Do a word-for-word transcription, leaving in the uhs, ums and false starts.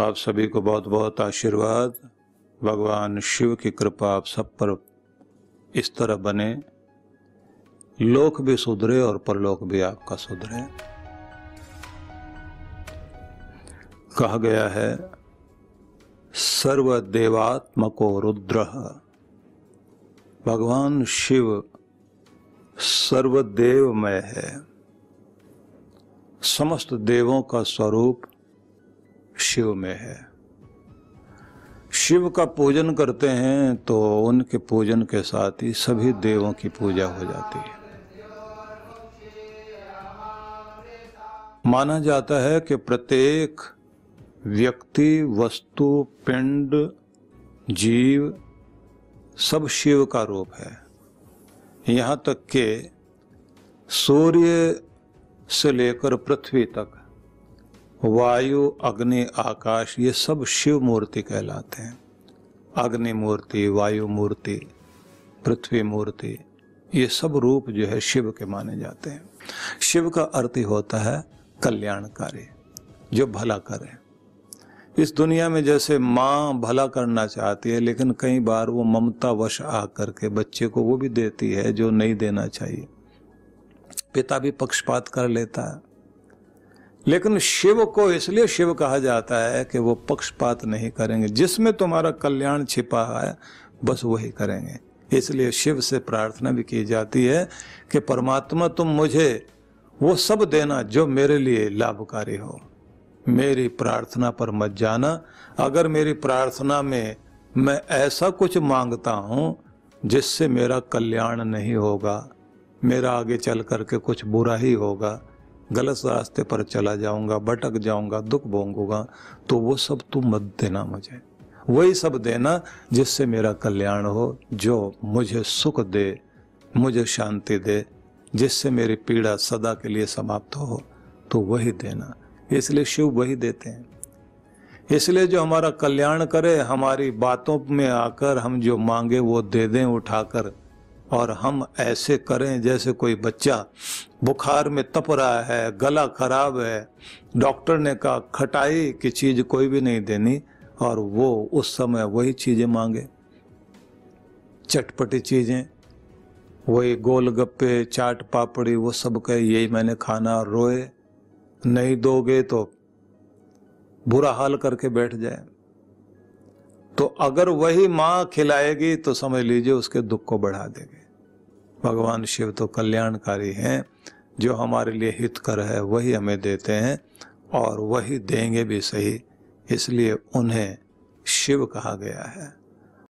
आप सभी को बहुत बहुत आशीर्वाद। भगवान शिव की कृपा आप सब पर इस तरह बने, लोक भी सुधरे और परलोक भी आपका सुधरे। कहा गया है सर्वदेवात्मको रुद्रः। भगवान शिव सर्वदेवमय है, समस्त देवों का स्वरूप शिव में है। शिव का पूजन करते हैं तो उनके पूजन के साथ ही सभी देवों की पूजा हो जाती है। माना जाता है कि प्रत्येक व्यक्ति, वस्तु, पिंड, जीव सब शिव का रूप है। यहाँ तक के सूर्य से लेकर पृथ्वी तक, वायु, अग्नि, आकाश, ये सब शिव मूर्ति कहलाते हैं। अग्नि मूर्ति, वायु मूर्ति, पृथ्वी मूर्ति, ये सब रूप जो है शिव के माने जाते हैं। शिव का अर्थ ही होता है कल्याणकारी, जो भला करे। इस दुनिया में जैसे माँ भला करना चाहती है, लेकिन कई बार वो ममतावश आकर के बच्चे को वो भी देती है जो नहीं देना चाहिए। पिता भी पक्षपात कर लेता है, लेकिन शिव को इसलिए शिव कहा जाता है कि वो पक्षपात नहीं करेंगे। जिसमें तुम्हारा कल्याण छिपा है बस वही करेंगे। इसलिए शिव से प्रार्थना भी की जाती है कि परमात्मा तुम मुझे वो सब देना जो मेरे लिए लाभकारी हो, मेरी प्रार्थना पर मत जाना। अगर मेरी प्रार्थना में मैं ऐसा कुछ मांगता हूँ जिससे मेरा कल्याण नहीं होगा, मेरा आगे चल करके कुछ बुरा ही होगा, गलत रास्ते पर चला जाऊँगा, भटक जाऊँगा, दुख भोंगूंगा, तो वो सब तू मत देना मुझे। वही सब देना जिससे मेरा कल्याण हो, जो मुझे सुख दे, मुझे शांति दे, जिससे मेरी पीड़ा सदा के लिए समाप्त हो, तो वही देना। इसलिए शिव वही देते हैं। इसलिए जो हमारा कल्याण करे, हमारी बातों में आकर हम जो मांगे वो दे दें उठाकर, और हम ऐसे करें जैसे कोई बच्चा बुखार में तप रहा है, गला खराब है, डॉक्टर ने कहा खटाई की चीज़ कोई भी नहीं देनी, और वो उस समय वही चीज़ें मांगे, चटपटी चीज़ें, वही गोलगप्पे, चाट पापड़ी, वो सब कहे यही मैंने खाना, रोए। नहीं दोगे तो बुरा हाल करके बैठ जाए। तो अगर वही माँ खिलाएगी तो समझ लीजिए उसके दुख को बढ़ा देंगे। भगवान शिव तो कल्याणकारी हैं, जो हमारे लिए हितकर है वही हमें देते हैं, और वही देंगे भी सही। इसलिए उन्हें शिव कहा गया है।